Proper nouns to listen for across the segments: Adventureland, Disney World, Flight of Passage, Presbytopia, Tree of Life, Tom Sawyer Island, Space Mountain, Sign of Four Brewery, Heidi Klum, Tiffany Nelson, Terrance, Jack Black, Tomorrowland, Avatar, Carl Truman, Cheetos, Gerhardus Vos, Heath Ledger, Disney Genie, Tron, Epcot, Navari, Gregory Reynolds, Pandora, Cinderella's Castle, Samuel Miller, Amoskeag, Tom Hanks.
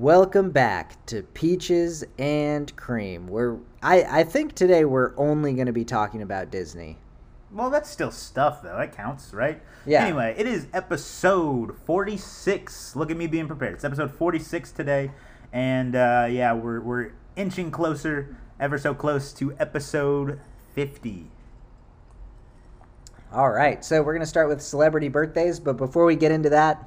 Welcome back to Peaches and Cream, where I think today we're only going to be talking about Disney. Well, that's still stuff, though. That counts, right? Yeah. Anyway, it is episode 46. Look at me being prepared. It's episode 46 today, and yeah, we're inching closer, ever so close, to episode 50. All right, so we're going to start with celebrity birthdays, but before we get into that,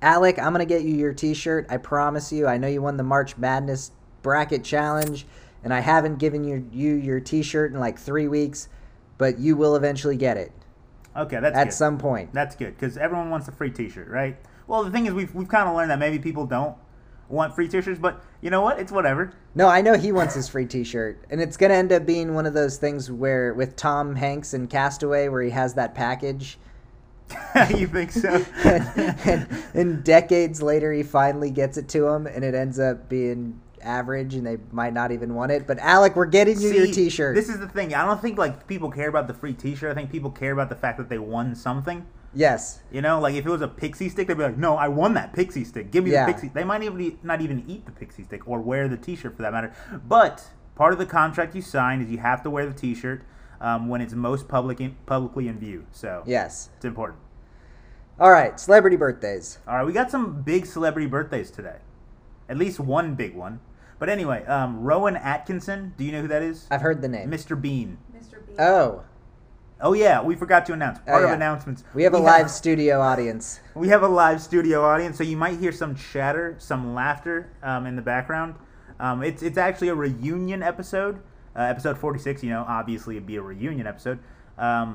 Alec, I'm going to get you your t-shirt. I promise you. I know you won the March Madness bracket challenge, and I haven't given you your t-shirt in like 3 weeks, but you will eventually get it. Okay, that's good. At some point. That's good, because everyone wants a free t-shirt, right? Well, the thing is, we've kind of learned that maybe people don't want free t-shirts, but you know what? It's whatever. No, I know he wants his free t-shirt, and it's going to end up being one of those things where with Tom Hanks and Castaway where he has that package. You think so? and decades later, he finally gets it to him, and it ends up being average, and they might not even want it. But Alec, we're getting you your T-shirt. This is the thing. I don't think like people care about the free T-shirt. I think people care about the fact that they won something. Yes. You know, like if it was a pixie stick, they'd be like, "No, I won that pixie stick. Give me the pixie." They might even not even eat the pixie stick or wear the T-shirt for that matter. But part of the contract you sign is you have to wear the T-shirt. When it's most publicly in view. So yes, it's important. All right, celebrity birthdays. All right, we got some big celebrity birthdays today. At least one big one. But anyway, Rowan Atkinson, do you know who that is? I've heard the name. Mr. Bean. Mr. Bean. Oh, yeah, we forgot to announce. Part of announcements. We have a live studio audience. We have a live studio audience, so you might hear some chatter, some laughter in the background. It's actually a reunion episode. Episode 46, you know, obviously it'd be a reunion episode.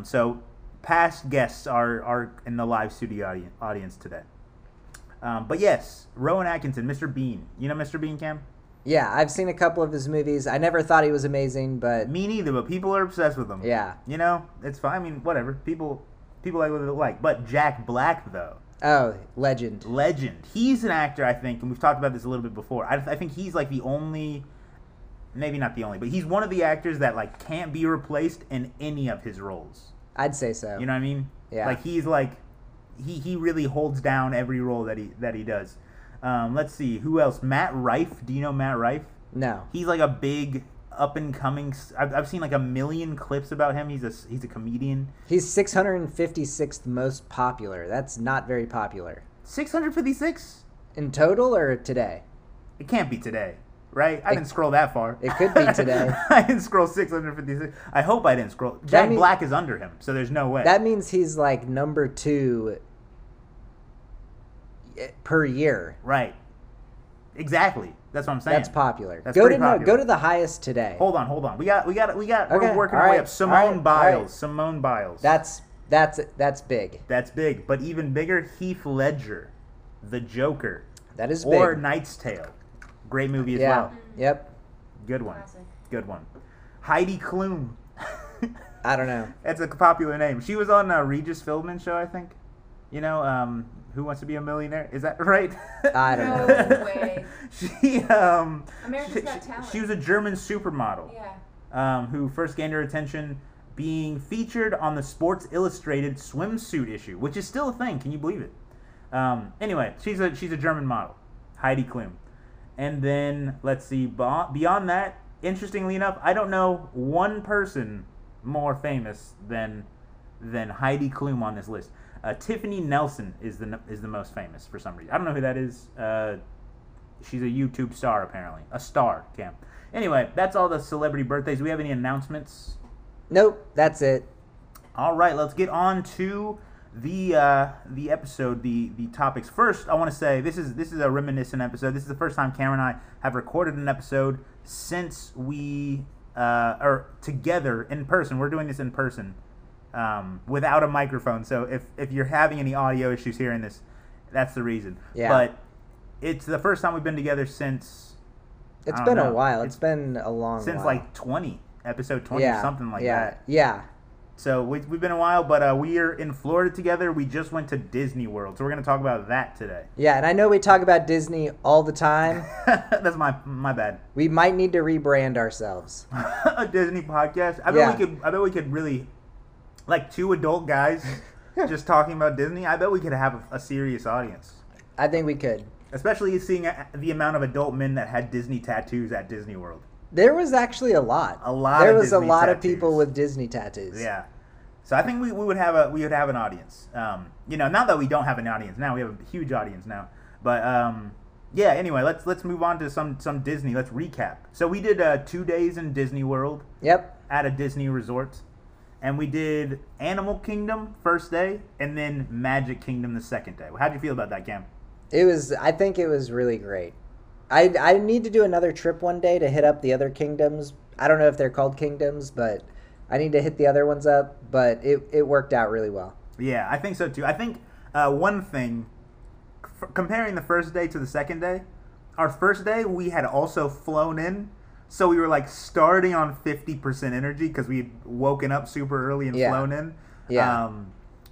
So past guests are in the live studio audience today. But yes, Rowan Atkinson, Mr. Bean. You know Mr. Bean, Cam? Yeah, I've seen a couple of his movies. I never thought he was amazing, but... Me neither, but people are obsessed with him. Yeah. You know, it's fine. I mean, whatever. People like what they like. But Jack Black, though. Oh, legend. Legend. He's an actor, I think, and we've talked about this a little bit before. I think he's like the only... Maybe not the only, but he's one of the actors that, like, can't be replaced in any of his roles. I'd say so. You know what I mean? Yeah. Like, he's, like, he really holds down every role that he does. Let's see. Who else? Matt Rife. Do you know Matt Rife? No. He's, like, a big up-and-coming... I've seen, like, a million clips about him. He's a comedian. He's 656th most popular. That's not very popular. 656? In total or today? It can't be today. Right? I didn't scroll that far. It could be today. I didn't scroll 656. I hope I didn't scroll. Jack Black is under him, so there's no way. That means he's like number 2 per year. Right. Exactly. That's what I'm saying. That's popular. That's pretty popular. Go to the highest today. Hold on. We got. Okay. We're working our way up. Simone Biles. That's big. That's big. But even bigger, Heath Ledger, the Joker. That is big. Or Knight's Tale. Great movie as well. Yep. Good one. Classic. Good one. Heidi Klum. I don't know. That's a popular name. She was on Regis Philbin's show, I think. You know, Who Wants to Be a Millionaire? Is that right? I don't know. No way. She was a German supermodel. Yeah. Who first gained her attention being featured on the Sports Illustrated swimsuit issue, which is still a thing. Can you believe it? Anyway, she's a German model. Heidi Klum. And then, let's see, beyond that, interestingly enough, I don't know one person more famous than Heidi Klum on this list. Tiffany Nelson is the most famous for some reason. I don't know who that is. She's a YouTube star, apparently. A star, Cam. Anyway, that's all the celebrity birthdays. Do we have any announcements? Nope, that's it. All right, let's get on to... the episode, the topics. First, I want to say this is a reminiscent episode. This is the first time Cameron and I have recorded an episode since we are together in person. We're doing this in person without a microphone. So if you're having any audio issues hearing this, that's the reason. Yeah. But it's the first time we've been together since... It's been a while. It's been a long while. Since like episode 20 or something like that. Yeah. So we've been a while, but we are in Florida together. We just went to Disney World, so we're going to talk about that today. Yeah, and I know we talk about Disney all the time. That's my bad. We might need to rebrand ourselves. A Disney podcast. I bet we could really, like, 2 adult guys just talking about Disney. I bet we could have a serious audience. I think we could. Especially seeing the amount of adult men that had Disney tattoos at Disney World. There was actually a lot. There was a lot of people with Disney tattoos. Yeah. So I think we would have an audience. You know, not that we don't have an audience now, we have a huge audience now. But yeah. Anyway, let's move on to some Disney. Let's recap. So we did 2 days in Disney World. Yep. At a Disney resort, and we did Animal Kingdom first day, and then Magic Kingdom the second day. How'd you feel about that, Cam? I think it was really great. I need to do another trip one day to hit up the other kingdoms. I don't know if they're called kingdoms, but I need to hit the other ones up. But it worked out really well. Yeah, I think so too. I think one thing, comparing the first day to the second day, our first day we had also flown in, so we were like starting on 50% energy because we had woken up super early and flown in. Yeah.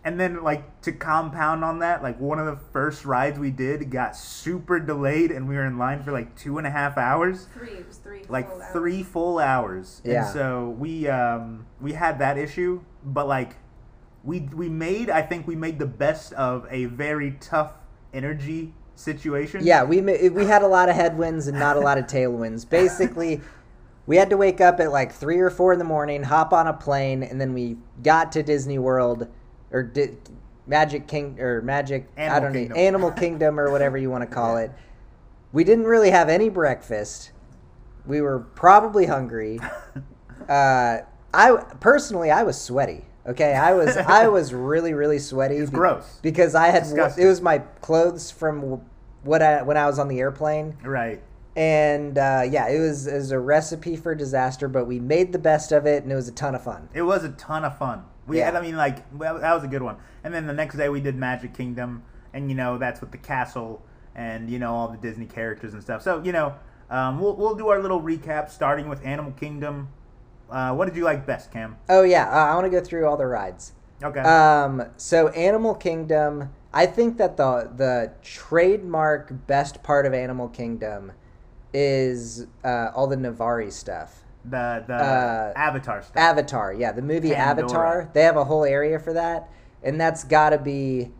And then, like, to compound on that, like, one of the first rides we did got super delayed, and we were in line for, like, 2.5 hours. It was three full hours. Yeah. And so we had that issue, but, like, we made the best of a very tough energy situation. Yeah, we had a lot of headwinds and not a lot of tailwinds. Basically, we had to wake up at, like, 3 or 4 in the morning, hop on a plane, and then we got to Disney World. Or Animal Kingdom or whatever you want to call it. We didn't really have any breakfast. We were probably hungry. I was sweaty. Okay, I was really, really sweaty. It's gross because I had it was my clothes from when I was on the airplane. Right. And it was a recipe for disaster, but we made the best of it, and it was a ton of fun. It was a ton of fun. That was a good one. And then the next day we did Magic Kingdom, and, you know, that's with the castle and, you know, all the Disney characters and stuff. So, you know, we'll do our little recap starting with Animal Kingdom. What did you like best, Cam? Oh, yeah. I want to go through all the rides. Okay. So Animal Kingdom, I think that the trademark best part of Animal Kingdom is all the Navari stuff. The Avatar stuff. Avatar, yeah. The movie Pandora. Avatar. They have a whole area for that. And that's got to be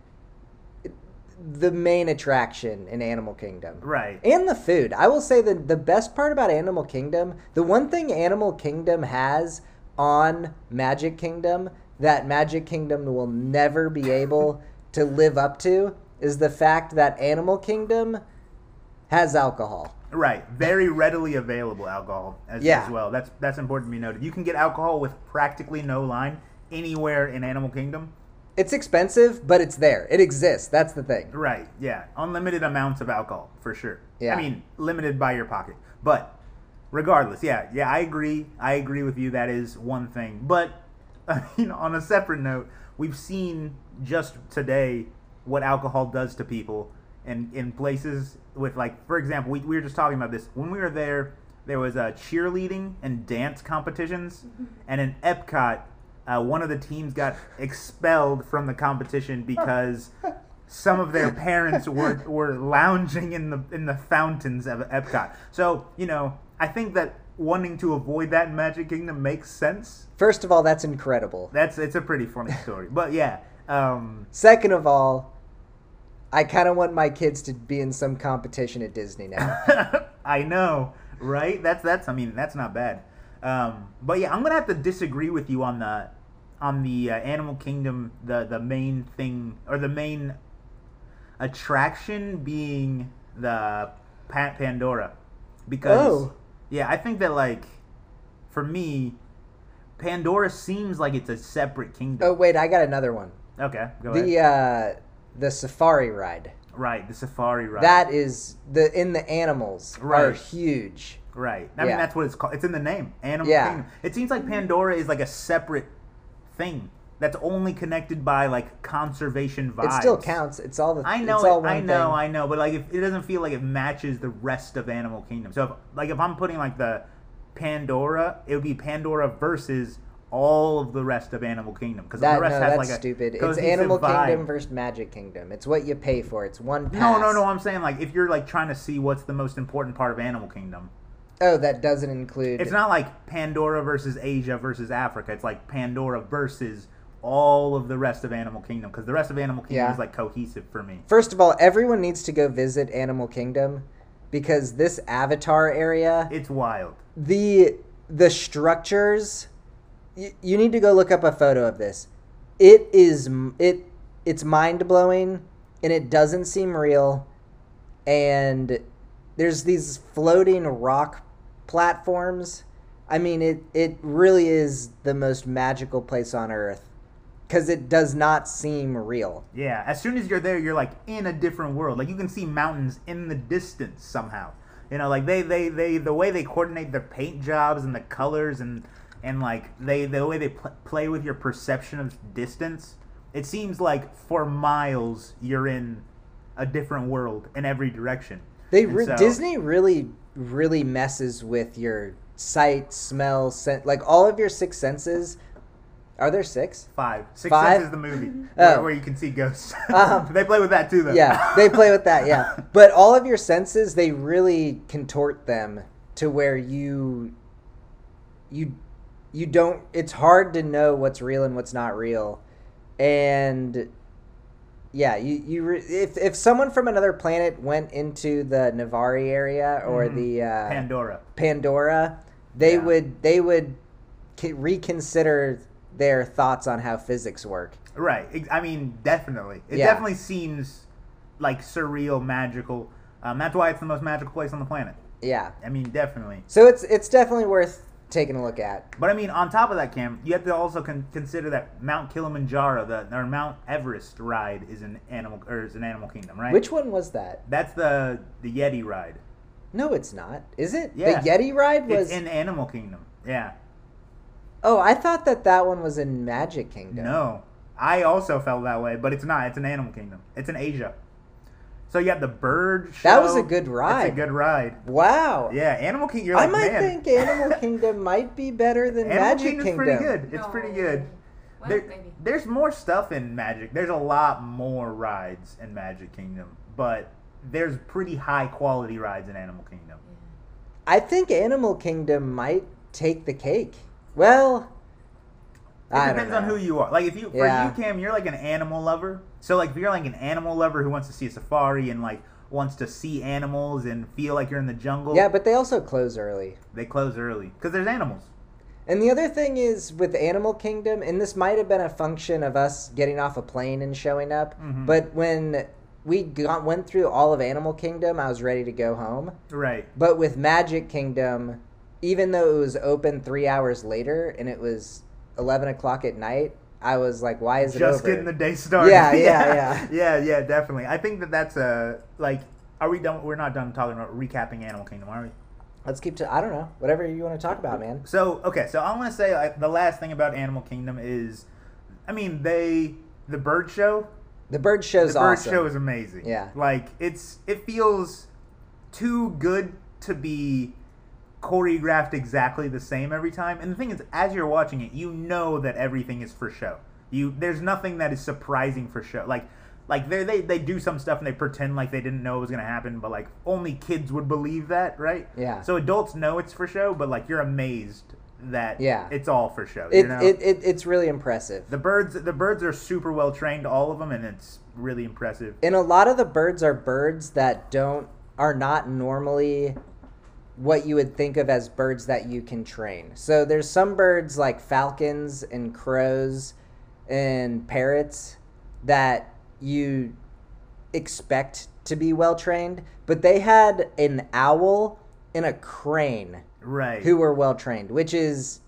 the main attraction in Animal Kingdom. Right. And the food. I will say that the best part about Animal Kingdom, the one thing Animal Kingdom has on Magic Kingdom that Magic Kingdom will never be able to live up to is the fact that Animal Kingdom has alcohol. Right, very readily available alcohol as well. That's important to be noted. You can get alcohol with practically no line anywhere in Animal Kingdom. It's expensive, but it's there. It exists. That's the thing. Right, yeah. Unlimited amounts of alcohol, for sure. Yeah. I mean, limited by your pocket. But regardless, yeah, I agree. I agree with you. That is one thing. But you know, on a separate note, we've seen just today what alcohol does to people. And in places with, like, for example, we were just talking about this. When we were there was cheerleading and dance competitions. And in Epcot, one of the teams got expelled from the competition because some of their parents were lounging in the fountains of Epcot. So, you know, I think that wanting to avoid that in Magic Kingdom makes sense. First of all, that's incredible. It's a pretty funny story. But, yeah. Second of all, I kind of want my kids to be in some competition at Disney now. I know, right? That's not bad. But yeah, I'm going to have to disagree with you on the Animal Kingdom, the main thing, or the main attraction being the Pandora. Because, yeah, I think that, like, for me, Pandora seems like it's a separate kingdom. Oh, wait, I got another one. Okay, go ahead. The safari ride. Right, the safari ride. That is the animals are huge. Right. I mean that's what it's called. It's in the name. Animal Kingdom. It seems like Pandora is like a separate thing that's only connected by, like, conservation vibes. It still counts. It's all the I know. It's all one thing. I know. But, like, it doesn't feel like it matches the rest of Animal Kingdom. So if I'm putting, like, the Pandora, it would be Pandora versus all of the rest of Animal Kingdom, because the rest has, like, a stupid. It's Animal Kingdom versus Magic Kingdom. It's what you pay for. It's one pass. No. I'm saying, like, if you're, like, trying to see what's the most important part of Animal Kingdom. Oh, that doesn't include. It's not like Pandora versus Asia versus Africa. It's like Pandora versus all of the rest of Animal Kingdom, because the rest of Animal Kingdom is like cohesive for me. First of all, everyone needs to go visit Animal Kingdom, because this Avatar area, it's wild. The structures, you need to go look up a photo of this. It's mind-blowing, and it doesn't seem real. And there's these floating rock platforms. I mean, it really is the most magical place on Earth, because it does not seem real. Yeah, as soon as you're there, you're like in a different world. Like, you can see mountains in the distance somehow. You know, like they the way they coordinate their paint jobs and the colors and like the way they play with your perception of distance. It seems like for miles you're in a different world in every direction. Disney really messes with your sight, smell, scent, like all of your six senses. Are there six? Five. Six Sense is the movie where you can see ghosts. They play with that too, though. Yeah, they play with that, yeah. But all of your senses, they really contort them to where you don't... It's hard to know what's real and what's not real. And yeah, if someone from another planet went into the Navari area or the Pandora, they would reconsider their thoughts on how physics work. Right. I mean, definitely. It definitely seems like surreal, magical. That's why it's the most magical place on the planet. Yeah. I mean, definitely. So it's definitely worth taking a look at. But I mean, on top of that, Cam, you have to also consider that Mount Kilimanjaro, or Mount Everest ride, is an Animal Kingdom, right? Which one was that? That's the Yeti ride. No, it's not. Is it? Yeah. The Yeti ride was... It's in Animal Kingdom. Yeah. Oh, I thought that one was in Magic Kingdom. No. I also felt that way, but it's not. It's in Animal Kingdom. It's in Asia. So you have the bird show. That was a good ride. It's a good ride. Wow. Yeah, Animal Kingdom, you're like, I might think Animal Kingdom might be better than Magic Kingdom. Animal Kingdom's pretty good. It's pretty good. Well, there's more stuff in Magic. There's a lot more rides in Magic Kingdom, but there's pretty high-quality rides in Animal Kingdom. I think Animal Kingdom might take the cake. Well, it depends on who you are. Like, for you, Cam, you're like an animal lover. So, like, if you're like an animal lover who wants to see a safari and, like, wants to see animals and feel like you're in the jungle. Yeah, but they also close early. They close early because there's animals. And the other thing is with Animal Kingdom, and this might have been a function of us getting off a plane and showing up, but when we went through all of Animal Kingdom, I was ready to go home. Right. But with Magic Kingdom... Even though it was open 3 hours later and it was 11 o'clock at night, I was like, why is it over? Just getting the day started. Yeah. Yeah, definitely. I think that's are we done? We're not done talking about recapping Animal Kingdom, are we? Let's keep to, I don't know, whatever you want to talk about, man. So I want to say the last thing about Animal Kingdom is, I mean, the bird show. The bird show's awesome. The bird show is amazing. Yeah. Like, it feels too good to be choreographed exactly the same every time. And the thing is, as you're watching it, you know that everything is for show. There's nothing that is surprising for show. Like they do some stuff and they pretend like they didn't know it was going to happen, but like only kids would believe that, right? Yeah. So adults know it's for show, but like you're amazed that it's all for show. It's really impressive. The birds are super well trained, all of them, and it's really impressive. And a lot of the birds are birds that are not normally what you would think of as birds that you can train. So there's some birds like falcons and crows and parrots that you expect to be well trained, but they had an owl and a crane, right, who were well trained, which is...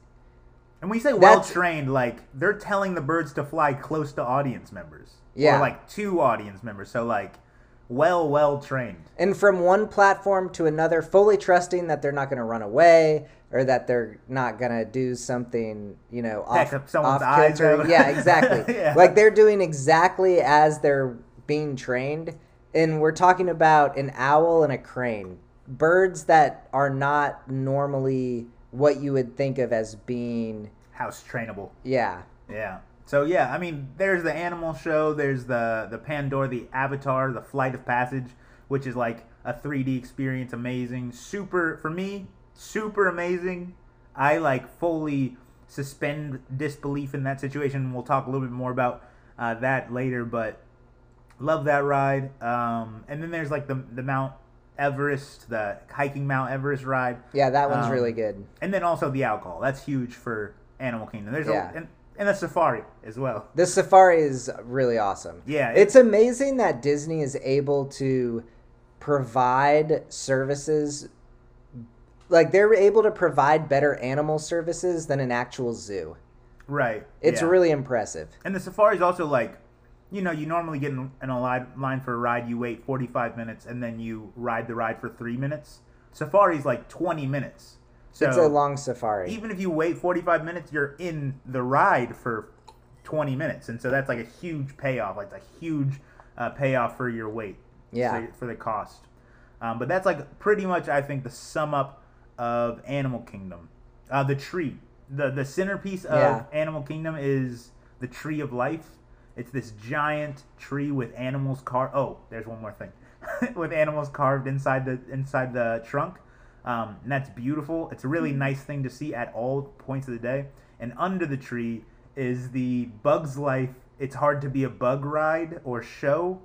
And when you say well trained, like they're telling the birds to fly close to audience members. Yeah. Or like two audience members. So like well trained. And from one platform to another, fully trusting that they're not going to run away or that they're not going to do something, off kilter. Yeah, exactly. Yeah. Like they're doing exactly as they're being trained. And we're talking about an owl and a crane. Birds that are not normally what you would think of as being... house trainable. Yeah. Yeah. So, yeah, I mean, there's the animal show, there's the Pandora, the Avatar, the Flight of Passage, which is like a 3D experience, amazing. Super, for me, super amazing. I, like, fully suspend disbelief in that situation. We'll talk a little bit more about that later, but love that ride. And then there's like the Mount Everest, the hiking Mount Everest ride. Yeah, that one's really good. And then also the alcohol. That's huge for Animal Kingdom. There's yeah. And the safari as well. The safari is really awesome. Yeah. It's amazing that Disney is able to provide services. Like, they're able to provide better animal services than an actual zoo. Right. It's yeah. really impressive. And the safari is also like, you know, you normally get in a line for a ride, you wait 45 minutes, and then you ride the ride for 3 minutes. Safari's like 20 minutes. So it's a long safari. Even if you wait 45 minutes, you're in the ride for 20 minutes. And so that's like a huge payoff, like a huge payoff for your wait, yeah, so for the cost. But that's like pretty much, I think, the sum up of Animal Kingdom. The tree, the centerpiece of yeah. Animal Kingdom is the Tree of Life. It's this giant tree with animals carved. Oh, there's one more thing. With animals carved inside the trunk. And that's beautiful. It's a really nice thing to see at all points of the day. And under the tree is the Bug's Life. It's hard to be a bug ride or show.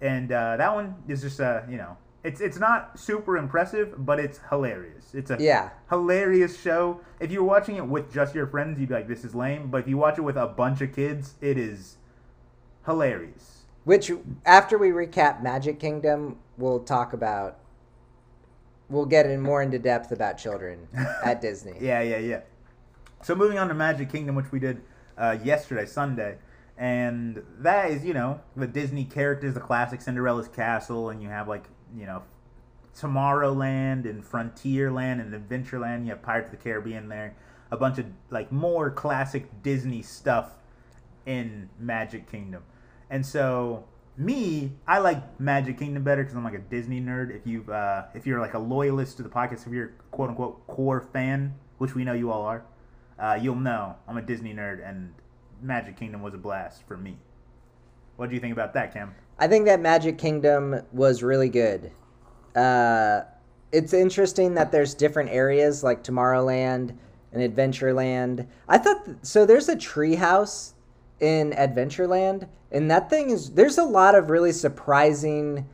And that one is just a, you know, it's not super impressive, but it's hilarious. It's a yeah. hilarious show. If you're watching it with just your friends, you'd be like, this is lame. But if you watch it with a bunch of kids, it is hilarious. Which, after we recap Magic Kingdom, we'll talk about. We'll get in more into depth about children at Disney. Yeah. So moving on to Magic Kingdom, which we did yesterday, Sunday. And that is, you know, the Disney characters, the classic Cinderella's Castle. And you have, like, you know, Tomorrowland and Frontierland and Adventureland. You have Pirates of the Caribbean there. A bunch of, like, more classic Disney stuff in Magic Kingdom. And so... me, I like Magic Kingdom better because I'm like a Disney nerd. If you're like a loyalist to the podcast, if you're a quote-unquote core fan, which we know you all are, you'll know I'm a Disney nerd, and Magic Kingdom was a blast for me. What do you think about that, Cam? I think that Magic Kingdom was really good. It's interesting that there's different areas like Tomorrowland and Adventureland. I thought so there's a treehouse in Adventureland, and that thing is, there's a lot of really surprising,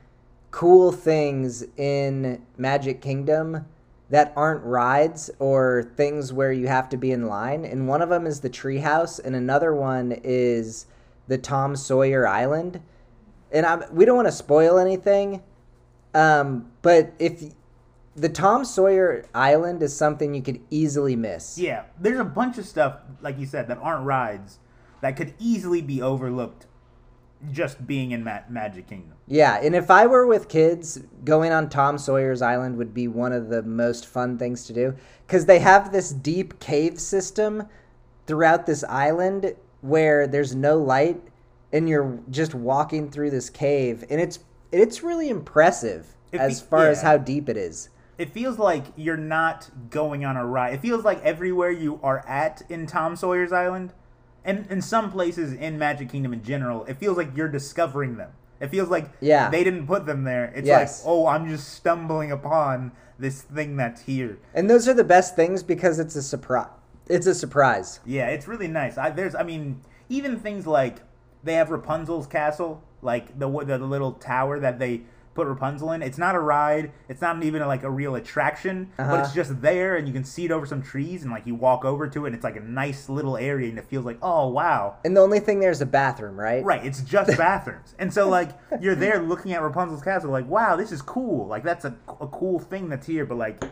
cool things in Magic Kingdom that aren't rides or things where you have to be in line. And one of them is the treehouse, and another one is the Tom Sawyer Island. And we don't want to spoil anything, but if the Tom Sawyer Island is something you could easily miss. Yeah, there's a bunch of stuff, like you said, that aren't rides that could easily be overlooked just being in Magic Kingdom. Yeah, and if I were with kids, going on Tom Sawyer's Island would be one of the most fun things to do, because they have this deep cave system throughout this island where there's no light, and you're just walking through this cave, and it's really impressive as far yeah. as how deep it is. It feels like you're not going on a ride. It feels like everywhere you are at in Tom Sawyer's Island, and in some places in Magic Kingdom in general, it feels like you're discovering them. It feels like yeah. they didn't put them there. It's yes. like, oh, I'm just stumbling upon this thing that's here. And those are the best things because it's a surprise. It's a surprise. Yeah, it's really nice. Even things like they have Rapunzel's castle, like the little tower that they put Rapunzel in. It's not a ride. It's not even like a real attraction, but it's just there, and you can see it over some trees, and like you walk over to it, and it's like a nice little area, and it feels like, oh wow. And the only thing there is a bathroom, right? Right. It's just bathrooms, and so like you're there looking at Rapunzel's castle, like wow, this is cool. Like that's a cool thing that's here, but like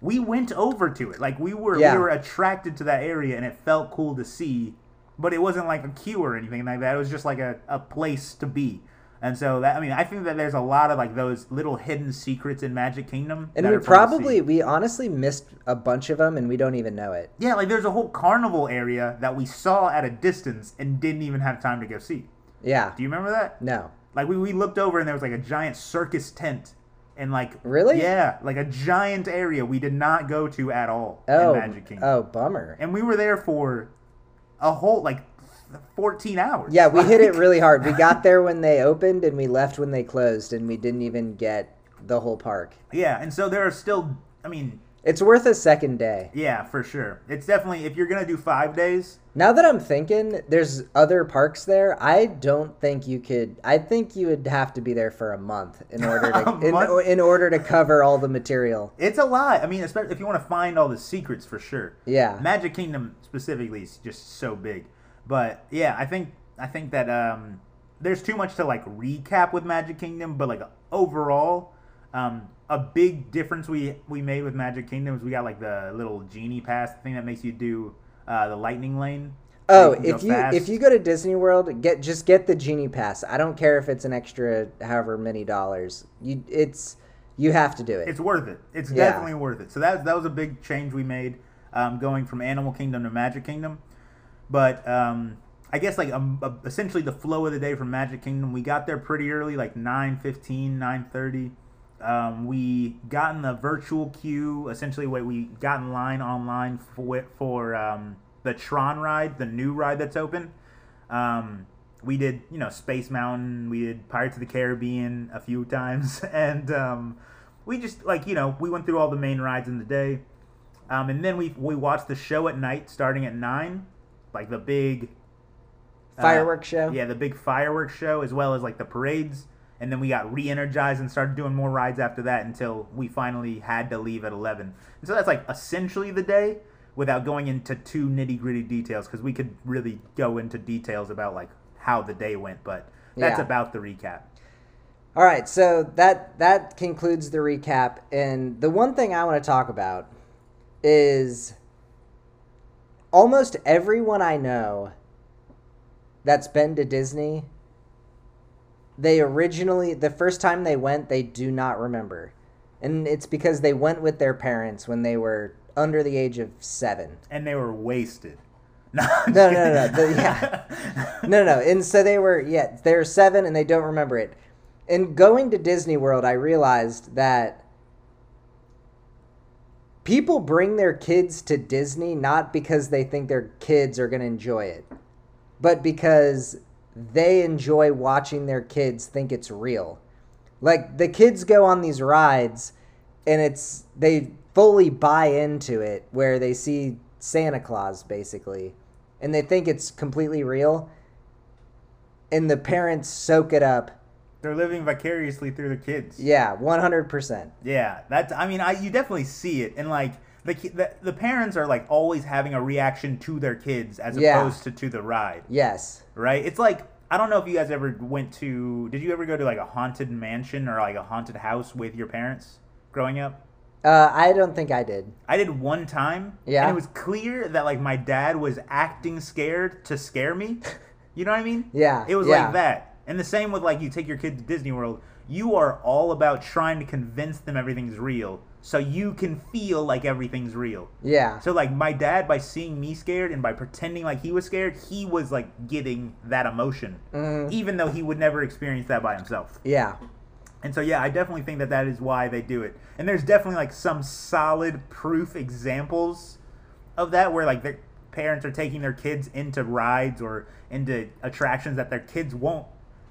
we went over to it, like we were attracted to that area, and it felt cool to see, but it wasn't like a queue or anything like that. It was just like a place to be. And so that, I think that there's a lot of like those little hidden secrets in Magic Kingdom. And we honestly missed a bunch of them, and we don't even know it. Yeah, like there's a whole carnival area that we saw at a distance and didn't even have time to go see. Yeah. Do you remember that? No. Like we looked over, and there was like a giant circus tent, and like really, yeah, like a giant area we did not go to at all in Magic Kingdom. Oh, bummer. And we were there for a whole 14 hours. Yeah, we hit it really hard. We got there when they opened, and we left when they closed, and we didn't even get the whole park. Yeah, and so there are still, It's worth a second day. Yeah, for sure. It's definitely, if you're going to do 5 days. Now that I'm thinking, there's other parks there. I don't think you could, I think you would have to be there for a month in order to in order to cover all the material. It's a lot. I mean, especially if you want to find all the secrets, for sure. Yeah. Magic Kingdom specifically is just so big. But yeah, I think that there's too much to like recap with Magic Kingdom, but like overall, a big difference we made with Magic Kingdom is we got like the little Genie Pass thing that makes you do the Lightning Lane. Oh, if you go to Disney World, just get the Genie Pass. I don't care if it's an extra however many dollars. You have to do it. It's worth it. It's definitely worth it. So that was a big change we made, going from Animal Kingdom to Magic Kingdom. But I guess like essentially the flow of the day from Magic Kingdom, we got there pretty early, like 9:15, 9:30. We got in the virtual queue, essentially where we got in line online for the Tron ride, the new ride that's open. We did, Space Mountain, we did Pirates of the Caribbean a few times, and we just we went through all the main rides in the day, and then we watched the show at night starting at 9. Like the big fireworks show. Yeah, the big fireworks show, as well as like the parades. And then we got re-energized and started doing more rides after that until we finally had to leave at 11. And so that's like essentially the day without going into too nitty-gritty details, because we could really go into details about like how the day went. But that's about the recap. All right, so that concludes the recap. And the one thing I want to talk about is... almost everyone I know that's been to Disney, the first time they went, they do not remember. And it's because they went with their parents when they were under the age of 7. And they were wasted. No. And so they were 7 and they don't remember it. And going to Disney World, I realized that people bring their kids to Disney not because they think their kids are going to enjoy it, but because they enjoy watching their kids think it's real. Like, the kids go on these rides, and they fully buy into it, where they see Santa Claus, basically, and they think it's completely real, and the parents soak it up. They're living vicariously through the kids. Yeah, 100%. Yeah, you definitely see it, and like the parents are like always having a reaction to their kids as opposed to the ride. Yes. Right? It's like, I don't know if you guys ever did you ever go to like a haunted mansion or like a haunted house with your parents growing up? I don't think I did. I did one time. Yeah. And it was clear that like my dad was acting scared to scare me. You know what I mean? Yeah. It was like that. And the same with, like, you take your kid to Disney World, you are all about trying to convince them everything's real so you can feel like everything's real. Yeah. So, like, my dad, by seeing me scared and by pretending like he was scared, he was, like, getting that emotion, even though he would never experience that by himself. Yeah. And so, yeah, I definitely think that is why they do it. And there's definitely, like, some solid proof examples of that where, like, their parents are taking their kids into rides or into attractions that their kids won't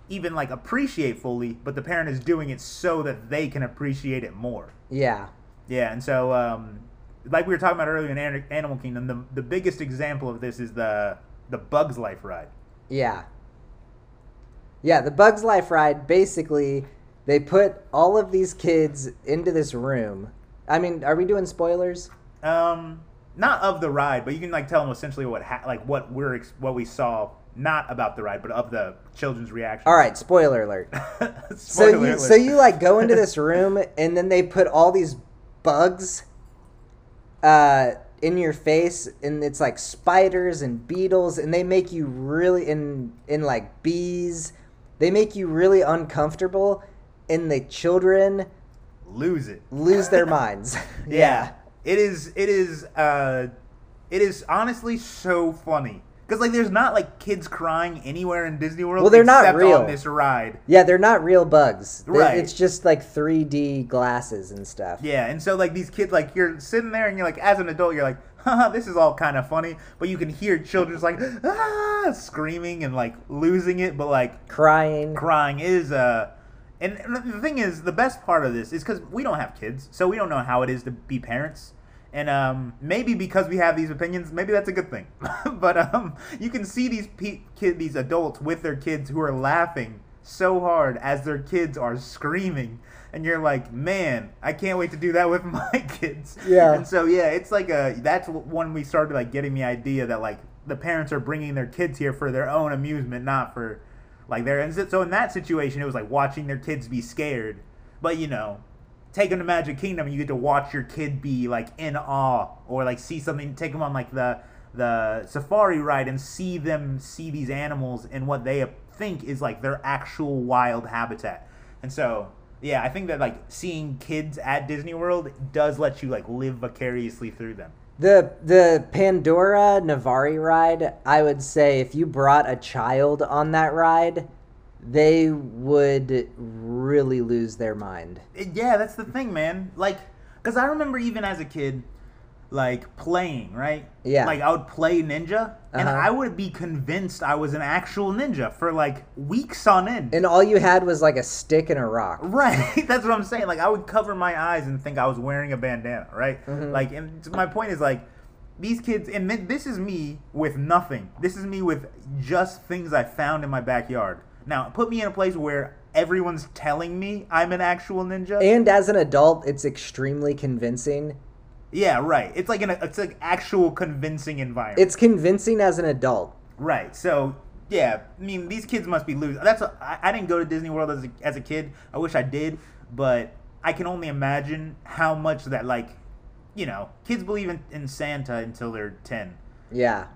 even like appreciate fully, but the parent is doing it so that they can appreciate it more. Yeah. And so like we were talking about earlier in Animal Kingdom, the biggest example of this is the Bug's Life ride. The Bug's Life ride, basically they put all of these kids into this room. I mean, are we doing spoilers? Not of the ride, but you can like tell them essentially what we saw. Not about the ride, but of the children's reaction. All right, spoiler alert. Spoiler alert. So you like go into this room, and then they put all these bugs in your face, and it's like spiders and beetles, and they make you really in like bees. They make you really uncomfortable, and the children lose their minds. Yeah. It is honestly so funny. Because, like, there's not, like, kids crying anywhere in Disney World. Well, they're not real. Except on this ride. Yeah, they're not real bugs. Right. It's just, like, 3D glasses and stuff. Yeah, and so, like, these kids, like, you're sitting there and you're, like, as an adult, you're like, haha, this is all kind of funny. But you can hear children's, like, ah, screaming and, like, losing it. But, like, crying is, And the thing is, the best part of this is because we don't have kids. So we don't know how it is to be parents. And maybe because we have these opinions, maybe that's a good thing. But you can see these adults with their kids who are laughing so hard as their kids are screaming. And you're like, man, I can't wait to do that with my kids. Yeah. And so, yeah, it's like that's when we started like getting the idea that like the parents are bringing their kids here for their own amusement, not for like their. And so in that situation, it was like watching their kids be scared. But, you know, take them to Magic Kingdom and you get to watch your kid be like in awe, or like see something, take them on like the safari ride and see them see these animals and what they think is like their actual wild habitat. And so, yeah, I think that like seeing kids at Disney World does let you like live vicariously through them. The Pandora Navari ride, I would say if you brought a child on that ride, they would really lose their mind. Yeah, that's the thing, man. Like, because I remember even as a kid, like, playing, right? Yeah. Like, I would play ninja, and I would be convinced I was an actual ninja for, like, weeks on end. And all you had was, like, a stick and a rock. Right. That's what I'm saying. Like, I would cover my eyes and think I was wearing a bandana, right? Mm-hmm. Like, and my point is, like, these kids, and this is me with nothing. This is me with just things I found in my backyard. Now, put me in a place where everyone's telling me I'm an actual ninja. And as an adult, it's extremely convincing. Yeah, right. It's like it's like actual convincing environment. It's convincing as an adult. Right. So, yeah, I mean, these kids must be losing. I didn't go to Disney World as a kid. I wish I did, but I can only imagine how much that, like, you know, kids believe in Santa until they're 10. Yeah.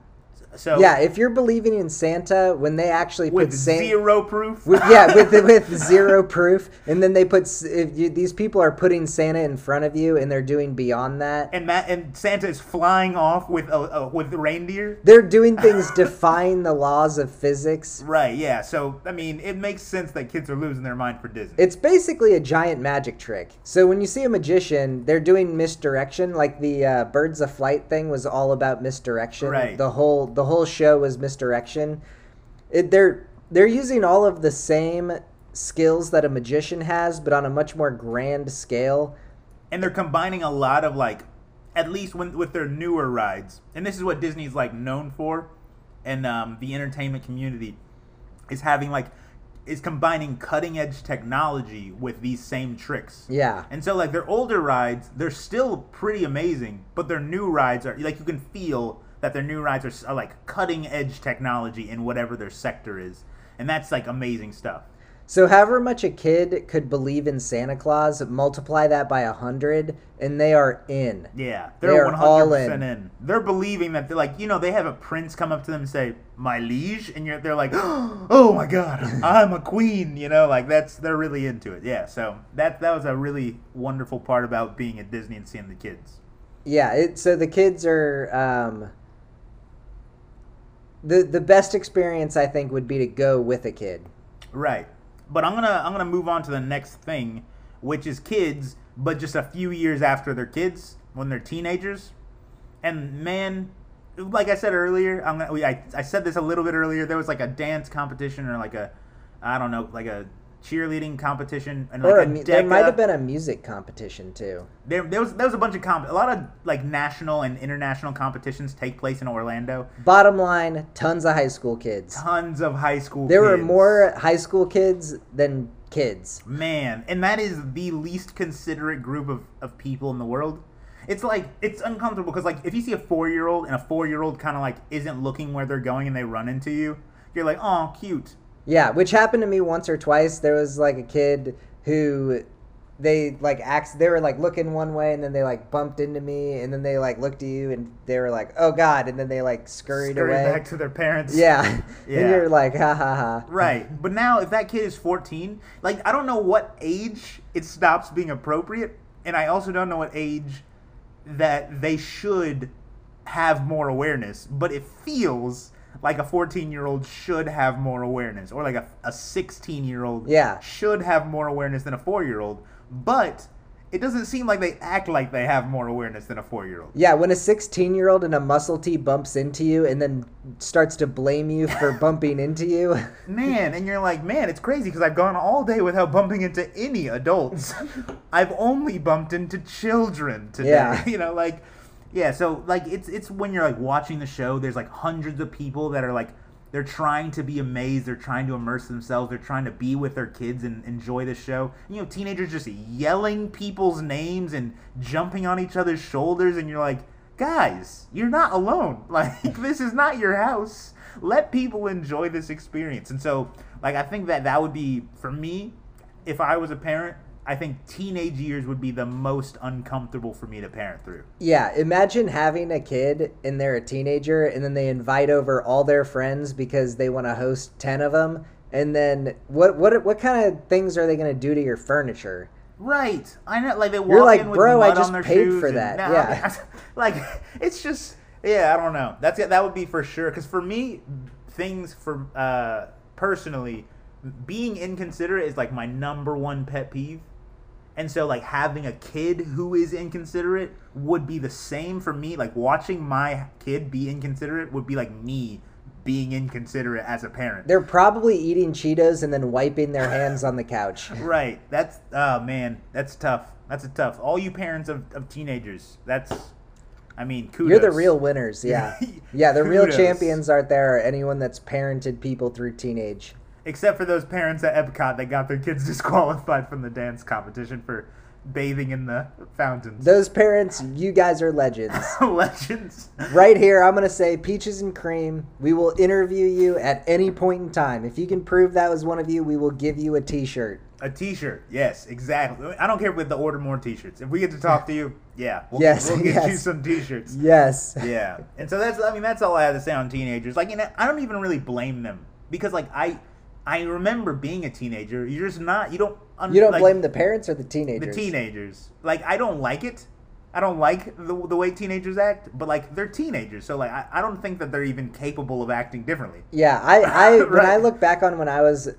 So, yeah, if you're believing in Santa, when they actually put Santa... With zero proof? With zero proof. And then they put... these people are putting Santa in front of you, and they're doing beyond that. And Santa is flying off with reindeer? They're doing things defying the laws of physics. Right, yeah. So, I mean, it makes sense that kids are losing their mind for Disney. It's basically a giant magic trick. So when you see a magician, they're doing misdirection. Like the Birds of Flight thing was all about misdirection. Right. The whole show was misdirection. They're using all of the same skills that a magician has, but on a much more grand scale. And they're combining a lot of, like, at least with their newer rides. And this is what Disney's, like, known for. And the entertainment community is having, like, is combining cutting-edge technology with these same tricks. Yeah. And so, like, their older rides, they're still pretty amazing, but their new rides are, like, you can feel that their new rides are like cutting-edge technology in whatever their sector is. And that's, like, amazing stuff. So however much a kid could believe in Santa Claus, multiply that by 100, and they are in. Yeah, they're 100% all in. They're believing that they're, like, you know, they have a prince come up to them and say, "My liege," and they're like, "Oh my God, I'm a queen," you know, like, they're really into it. Yeah, so that was a really wonderful part about being at Disney and seeing the kids. Yeah, so the kids are... The best experience, I think, would be to go with a kid. Right. But I'm gonna move on to the next thing, which is kids, but just a few years after they're kids, when they're teenagers. And, man, like I said earlier, I said this a little bit earlier, there was like a dance competition or like a, I don't know, like a cheerleading competition. And or like there might have been a music competition, too. There was a bunch of a lot of, like, national and international competitions take place in Orlando. Bottom line, tons of high school kids. There were more high school kids than kids. Man, and that is the least considerate group of people in the world. It's, like, it's uncomfortable because, like, if you see a 4-year-old and a 4-year-old kind of, like, isn't looking where they're going and they run into you, you're like, "Oh, cute." Yeah, which happened to me once or twice. There was, like, a kid who they were, like, looking one way, and then they, like, bumped into me, and then they, like, looked at you, and they were like, "Oh, God," and then they, like, scurried away. Back to their parents. Yeah. Yeah. And you're like, ha, ha, ha. Right. But now, if that kid is 14, like, I don't know what age it stops being appropriate, and I also don't know what age that they should have more awareness, but it feels... like a 14-year-old should have more awareness, or like a 16-year-old should have more awareness than a 4-year-old, but it doesn't seem like they act like they have more awareness than a 4-year-old. Yeah, when a 16-year-old in a muscle tee bumps into you and then starts to blame you for bumping into you. Man, and you're like, man, it's crazy because I've gone all day without bumping into any adults. I've only bumped into children today. Yeah. You know, like... Yeah, so like it's when you're like watching the show, there's like hundreds of people that are like, they're trying to be amazed, they're trying to immerse themselves, they're trying to be with their kids and enjoy the show. You know, teenagers just yelling people's names and jumping on each other's shoulders, and you're like, guys, you're not alone. Like, this is not your house. Let people enjoy this experience. And so, like, I think that would be, for me, if I was a parent, I think teenage years would be the most uncomfortable for me to parent through. Yeah, imagine having a kid and they're a teenager, and then they invite over all their friends because they want to host 10 of them. And then what kind of things are they going to do to your furniture? Right, I know. Like they walk You're like, in with bro, mud I just on their paid shoes for that. And, yeah, like it's just I don't know. That would be for sure. Because for me, things for personally, being inconsiderate is like my number one pet peeve. And so, like, having a kid who is inconsiderate would be the same for me. Like, watching my kid be inconsiderate would be like me being inconsiderate as a parent. They're probably eating Cheetos and then wiping their hands on the couch. Right. That's, oh, man, that's tough. That's a tough. All you parents of teenagers, that's, I mean, kudos. You're the real winners, yeah. Yeah, the real champions aren't there, or anyone that's parented people through teenage. Except for those parents at Epcot that got their kids disqualified from the dance competition for bathing in the fountains. Those parents, you guys are legends. Legends. Right here, I'm going to say peaches and cream. We will interview you at any point in time. If you can prove that was one of you, we will give you a T-shirt. A T-shirt, yes, exactly. I don't care if we have to order more T-shirts. If we get to talk to you, we'll get you some T-shirts. Yes. Yeah. And so that's all I have to say on teenagers. Like, you know, I don't even really blame them because, like, I remember being a teenager. You're just not. You don't like, blame the parents or the teenagers. The teenagers. Like, I don't like it. I don't like the way teenagers act. But like, they're teenagers, so like, I don't think that they're even capable of acting differently. Yeah, I right. When I look back on when I was,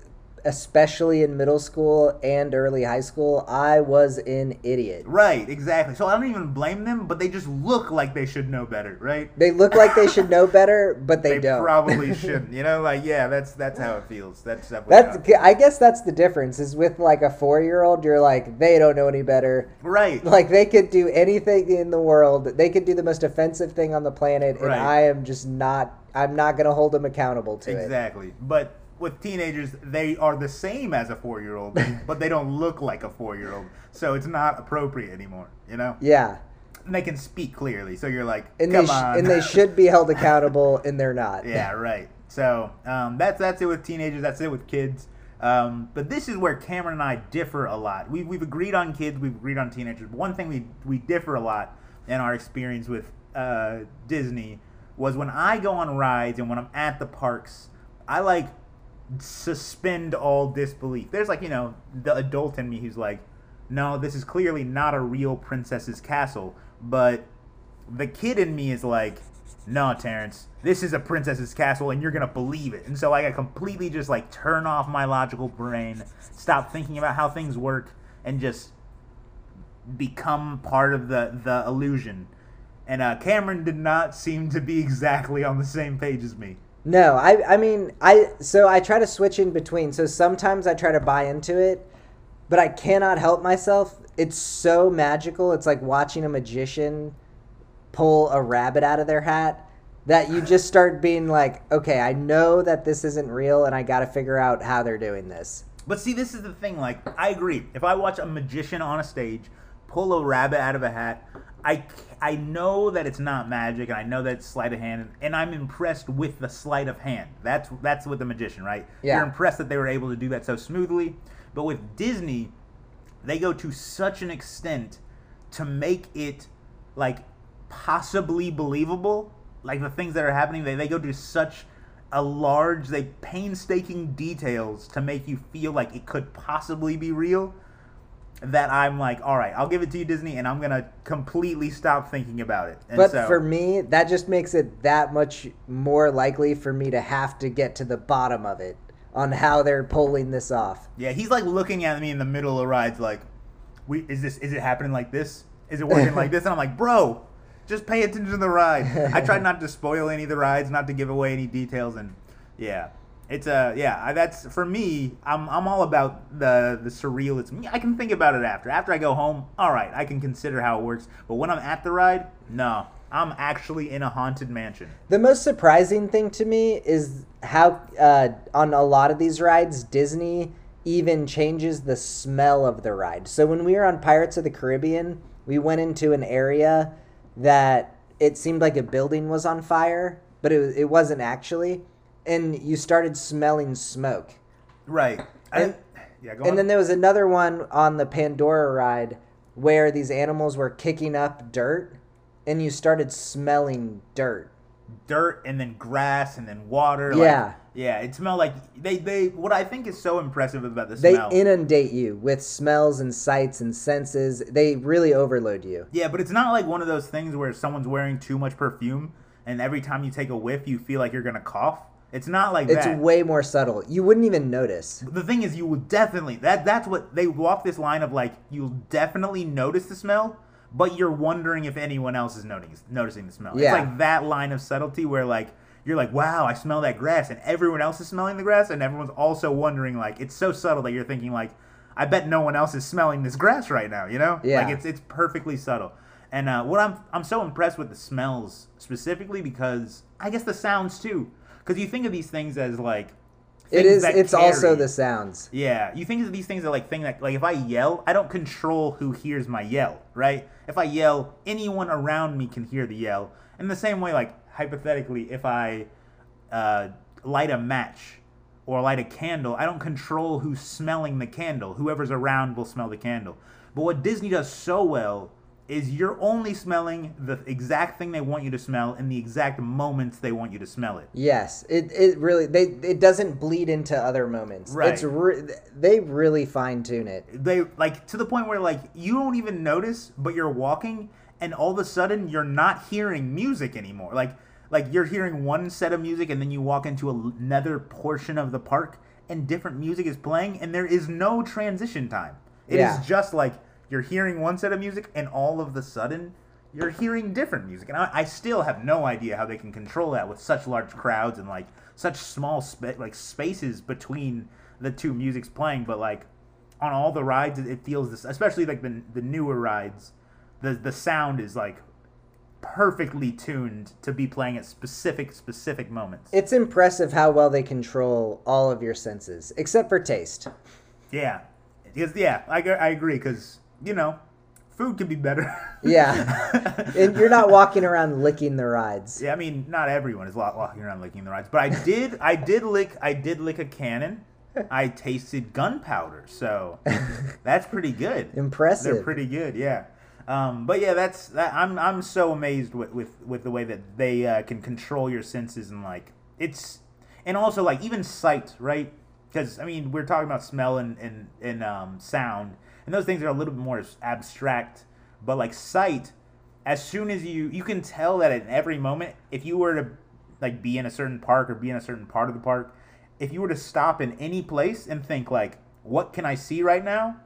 especially in middle school and early high school, I was an idiot. Right, exactly. So I don't even blame them, but they just look like they should know better, right? They look like they should know better, but they don't. They probably shouldn't. You know, like, yeah, that's how it feels. That's I guess that's the difference, is with, like, a 4-year-old, you're like, they don't know any better. Right. Like, they could do anything in the world. They could do the most offensive thing on the planet, right. And I'm not going to hold them accountable to it. Exactly. But with teenagers, they are the same as a 4-year-old, but they don't look like a 4-year-old, so it's not appropriate anymore, you know? Yeah. And they can speak clearly, so you're like, come on. And they should be held accountable, and they're not. Yeah, right. So that's it with teenagers. That's it with kids. But this is where Cameron and I differ a lot. We've agreed on kids. We've agreed on teenagers. But one thing we differ a lot in our experience with Disney was when I go on rides and when I'm at the parks, I like suspend all disbelief. There's like, you know, the adult in me who's like, no, this is clearly not a real princess's castle. But the kid in me is like, no, Terrance, this is a princess's castle and you're going to believe it. And so I completely just like turn off my logical brain, stop thinking about how things work, and just become part of the illusion. And Cameron did not seem to be exactly on the same page as me. No, I mean, I try to switch in between. So sometimes I try to buy into it, but I cannot help myself. It's so magical. It's like watching a magician pull a rabbit out of their hat that you just start being like, okay, I know that this isn't real and I got to figure out how they're doing this. But see, this is the thing. Like, I agree. If I watch a magician on a stage pull a rabbit out of a hat, I know that it's not magic, and I know that it's sleight of hand, and I'm impressed with the sleight of hand. That's with the magician, right? Yeah. You're impressed that they were able to do that so smoothly. But with Disney, they go to such an extent to make it, like, possibly believable. Like, the things that are happening, they go to such a large, painstaking details to make you feel like it could possibly be real, that I'm like, all right, I'll give it to you, Disney, and I'm going to completely stop thinking about it. And for me, that just makes it that much more likely for me to have to get to the bottom of it on how they're pulling this off. Yeah, he's like looking at me in the middle of rides like, is it happening like this? Is it working like this? And I'm like, bro, just pay attention to the ride. I tried not to spoil any of the rides, not to give away any details, and yeah. It's that's for me. I'm all about the surreal. It's me. I can think about it after I go home. All right, I can consider how it works. But when I'm at the ride, no, I'm actually in a haunted mansion. The most surprising thing to me is how on a lot of these rides, Disney even changes the smell of the ride. So when we were on Pirates of the Caribbean, we went into an area that it seemed like a building was on fire, but it wasn't actually. And you started smelling smoke. Right. Go on. Then there was another one on the Pandora ride where these animals were kicking up dirt. And you started smelling dirt. Dirt and then grass and then water. Yeah. It smelled like... what I think is so impressive about the smell... They inundate you with smells and sights and senses. They really overload you. Yeah, but it's not like one of those things where someone's wearing too much perfume and every time you take a whiff, you feel like you're going to cough. It's not like that. It's way more subtle. You wouldn't even notice. The thing is, you will definitely... That's what... They walk this line of like, you'll definitely notice the smell... But you're wondering if anyone else is noticing the smell. Yeah. It's like that line of subtlety where, like, you're like, wow, I smell that grass. And everyone else is smelling the grass. And everyone's also wondering, like, it's so subtle that you're thinking, like, I bet no one else is smelling this grass right now, you know? Yeah. Like, it's perfectly subtle. And what I'm so impressed with the smells specifically because, I guess, the sounds, too. Because you think of these things as, like... It's also the sounds. Yeah. You think of these things are like thing that like if I yell, I don't control who hears my yell, right? If I yell, anyone around me can hear the yell. In the same way, like hypothetically, if I light a match or light a candle, I don't control who's smelling the candle. Whoever's around will smell the candle. But what Disney does so well is you're only smelling the exact thing they want you to smell in the exact moments they want you to smell it. Yes, it really it doesn't bleed into other moments. Right, they really fine tune it. They like to the point where like you don't even notice, but you're walking and all of a sudden you're not hearing music anymore. Like you're hearing one set of music and then you walk into another portion of the park and different music is playing and there is no transition time. It is just like. You're hearing one set of music, and all of a sudden, you're hearing different music. And I still have no idea how they can control that with such large crowds and, like, such small spaces between the two musics playing. But, like, on all the rides, it feels this... Especially, like, the newer rides, the sound is, like, perfectly tuned to be playing at specific moments. It's impressive how well they control all of your senses, except for taste. Yeah. Yeah, I agree, because... You know, food could be better. Yeah. And you're not walking around licking the rides. Yeah, I mean, not everyone is walking around licking the rides. But I did lick a cannon. I tasted gunpowder. So that's pretty good. Impressive. They're pretty good, yeah. But yeah, I'm so amazed with the way that they can control your senses and like it's and also like even sight, right? Because I mean, we're talking about smell and sound. And those things are a little bit more abstract. But, like, sight, as soon as you can tell that at every moment, if you were to, like, be in a certain park or be in a certain part of the park, if you were to stop in any place and think, like, what can I see right now?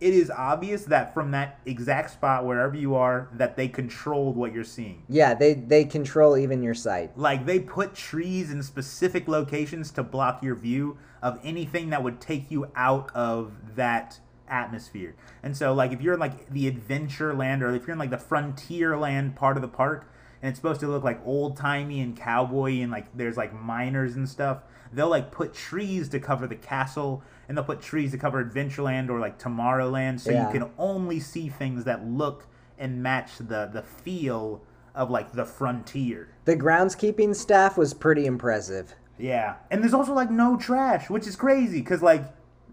It is obvious that from that exact spot, wherever you are, that they controlled what you're seeing. Yeah, they control even your sight. Like, they put trees in specific locations to block your view of anything that would take you out of that atmosphere. And so like if you're in like the Adventureland or if you're in like the Frontierland part of the park and it's supposed to look like old-timey and cowboy and like there's like miners and stuff, they'll like put trees to cover the castle and they'll put trees to cover Adventureland or like Tomorrowland so you can only see things that look and match the feel of like the frontier. The groundskeeping staff was pretty impressive. Yeah. And there's also like no trash, which is crazy because like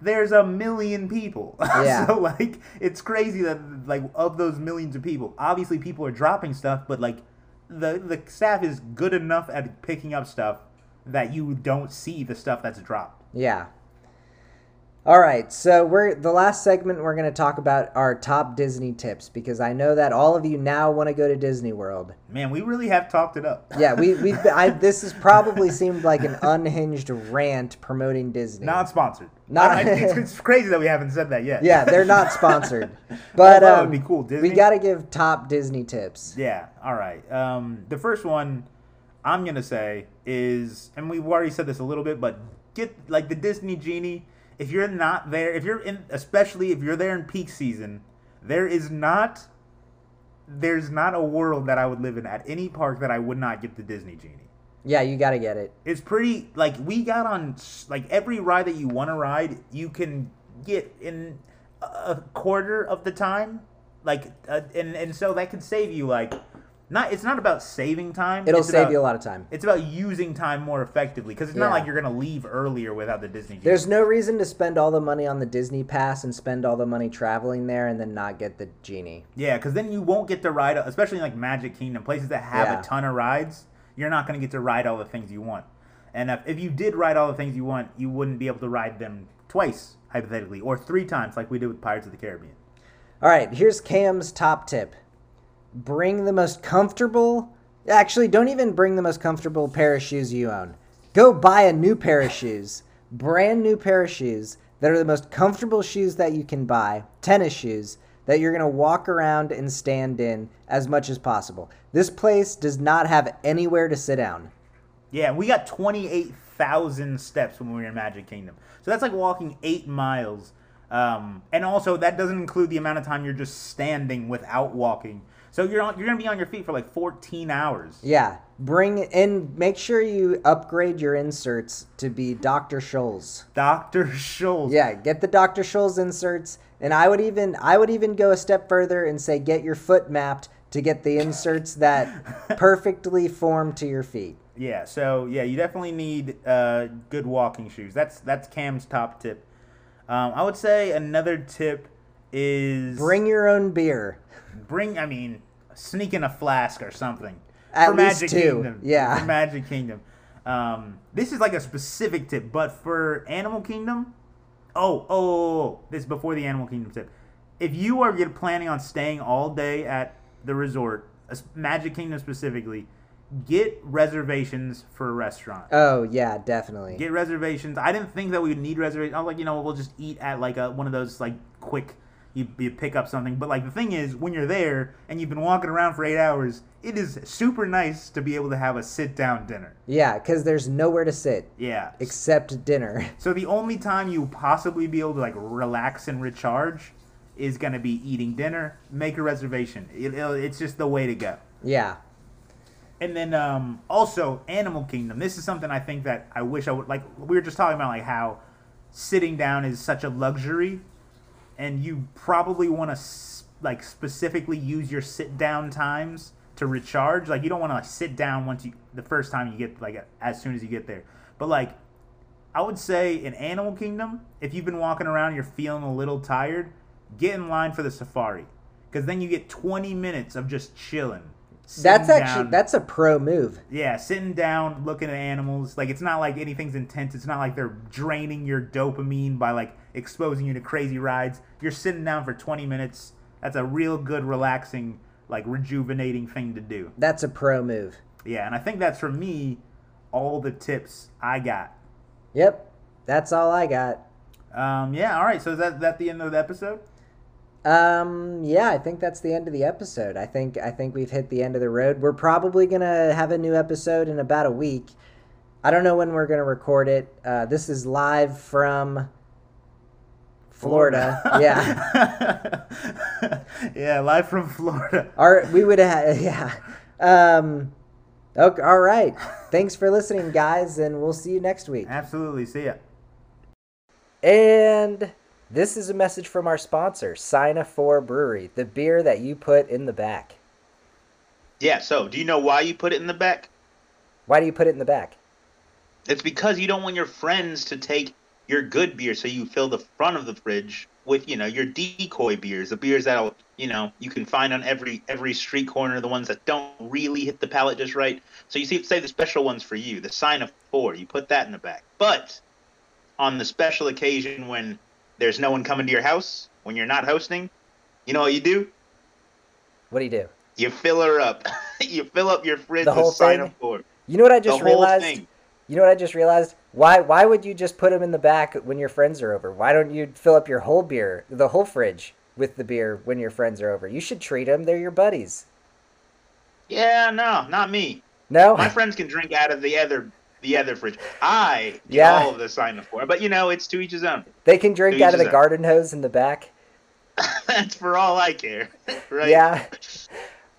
there's a million people. Yeah. So, like, it's crazy that, like, of those millions of people, obviously people are dropping stuff, but, like, the staff is good enough at picking up stuff that you don't see the stuff that's dropped. Yeah. All right. So, the last segment we're going to talk about our top Disney tips, because I know that all of you now want to go to Disney World. Man, we really have talked it up. Yeah. This has probably seemed like an unhinged rant promoting Disney. Not sponsored. It's crazy that we haven't said that yet. Yeah, they're not sponsored. But that would be cool, Disney. We got to give top Disney tips. Yeah, all right. The first one I'm going to say is, and we've already said this a little bit, but get like the Disney Genie. If you're not there, especially if you're there in peak season, there is not there's not a world that I would live in at any park that I would not get the Disney Genie. Yeah, you gotta get it. It's pretty, like, we got on, like, every ride that you want to ride, you can get in a quarter of the time. Like, and so that could save you, like, not, it's not about saving time. It'll save you a lot of time. It's about using time more effectively, because it's not like you're going to leave earlier without the Disney Genie. There's no reason to spend all the money on the Disney Pass and spend all the money traveling there and then not get the Genie. Yeah, because then you won't get to ride, especially like Magic Kingdom, places that have a ton of rides, you're not going to get to ride all the things you want. And if you did ride all the things you want, you wouldn't be able to ride them twice, hypothetically, or three times like we did with Pirates of the Caribbean. All right, here's Cam's top tip. Bring the most comfortable... Actually, don't even bring the most comfortable pair of shoes you own. Go buy a new pair of shoes. Brand new pair of shoes that are the most comfortable shoes that you can buy. Tennis shoes that you're going to walk around and stand in as much as possible. This place does not have anywhere to sit down. Yeah, we got 28,000 steps when we were in Magic Kingdom. So that's like walking 8 miles. And also, that doesn't include the amount of time you're just standing without walking. So you're going to be on your feet for like 14 hours. Yeah. Make sure you upgrade your inserts to be Dr. Scholl's. Dr. Scholl's. Yeah, get the Dr. Scholl's inserts. And I would even go a step further and say get your foot mapped to get the inserts that perfectly form to your feet. Yeah, so yeah, you definitely need good walking shoes. That's Cam's top tip. I would say another tip is... Bring your own beer. Sneak in a flask or something. At least two. Yeah. For Magic Kingdom. This is like a specific tip, but for Animal Kingdom... Oh, this is before the Animal Kingdom tip. If you are planning on staying all day at the resort, Magic Kingdom specifically... Get reservations for a restaurant. Oh, yeah, definitely. Get reservations. I didn't think that we would need reservations. I was like, you know, we'll just eat at, like, one of those, like, quick, you pick up something. But, like, the thing is, when you're there and you've been walking around for 8 hours, it is super nice to be able to have a sit-down dinner. Yeah, because there's nowhere to sit. Yeah. Except dinner. So the only time you possibly be able to, like, relax and recharge is going to be eating dinner. Make a reservation. It's just the way to go. Yeah. And then also Animal Kingdom. This is something I think that I wish I would, like we were just talking about, like how sitting down is such a luxury, and you probably want to like specifically use your sit down times to recharge. Like you don't want to like sit down the first time you get like as soon as you get there. But like I would say in Animal Kingdom, if you've been walking around, you're feeling a little tired, get in line for the safari, because then you get 20 minutes of just chilling. That's a pro move. Yeah, sitting down, looking at animals. Like, it's not like anything's intense. It's not like they're draining your dopamine by, like, exposing you to crazy rides. You're sitting down for 20 minutes. That's a real good, relaxing, like, rejuvenating thing to do. That's a pro move. Yeah, and I think that's, for me, all the tips I got. Yep, that's all I got. Yeah, all right, so is that the end of the episode? Yeah, I think that's the end of the episode. I think we've hit the end of the road. We're probably going to have a new episode in about a week. I don't know when we're going to record it. This is live from Florida. Yeah. Yeah, live from Florida. Okay, all right. Thanks for listening, guys, and we'll see you next week. Absolutely. See ya. And... This is a message from our sponsor, Sign of Four Brewery, the beer that you put in the back. Yeah, so do you know why you put it in the back? Why do you put it in the back? It's because you don't want your friends to take your good beer, so you fill the front of the fridge with, you know, your decoy beers, the beers that, you know, you can find on every street corner, the ones that don't really hit the palate just right. So you save the special ones for you, the Sign of Four. You put that in the back. But on the special occasion when... There's no one coming to your house when you're not hosting. You know what you do? What do? You fill her up. You fill up your fridge with Sign of Four. You know what I just realized? You know what I just realized? Why would you just put them in the back when your friends are over? Why don't you fill up your whole beer, the whole fridge with the beer when your friends are over? You should treat them. They're your buddies. Yeah, no, not me. No? My friends can drink out of the other fridge. I get all of the Sign of Four, but you know, it's to each his own. They can drink out of the garden hose in the back. That's for all I care, right? Yeah.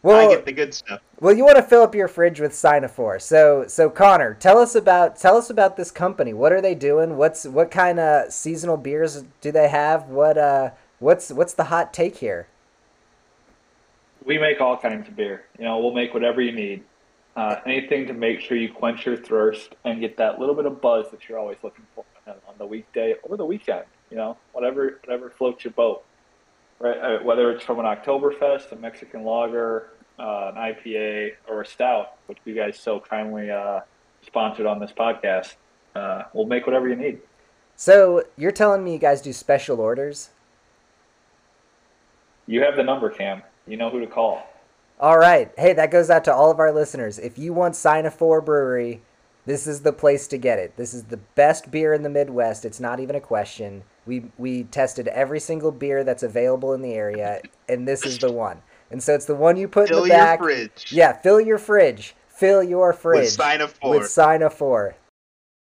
Well, I get the good stuff. Well, you want to fill up your fridge with Sign of Four. So Connor, tell us about this company. What are they doing? What kind of seasonal beers do they have? What's the hot take here? We make all kinds of beer. You know, we'll make whatever you need. Anything to make sure you quench your thirst and get that little bit of buzz that you're always looking for on the weekday or the weekend. You know, whatever floats your boat. Right, whether it's from an Oktoberfest, a Mexican lager, an IPA, or a stout, which you guys so kindly sponsored on this podcast, we'll make whatever you need. So you're telling me you guys do special orders? You have the number, Cam. You know who to call. All right. Hey, that goes out to all of our listeners. If you want Sign of Four Brewery, this is the place to get it. This is the best beer in the Midwest. It's not even a question. We tested every single beer that's available in the area, and this is the one. And so it's the one you put in the back. Fill your fridge. Yeah, fill your fridge. Fill your fridge. With Sign of Four.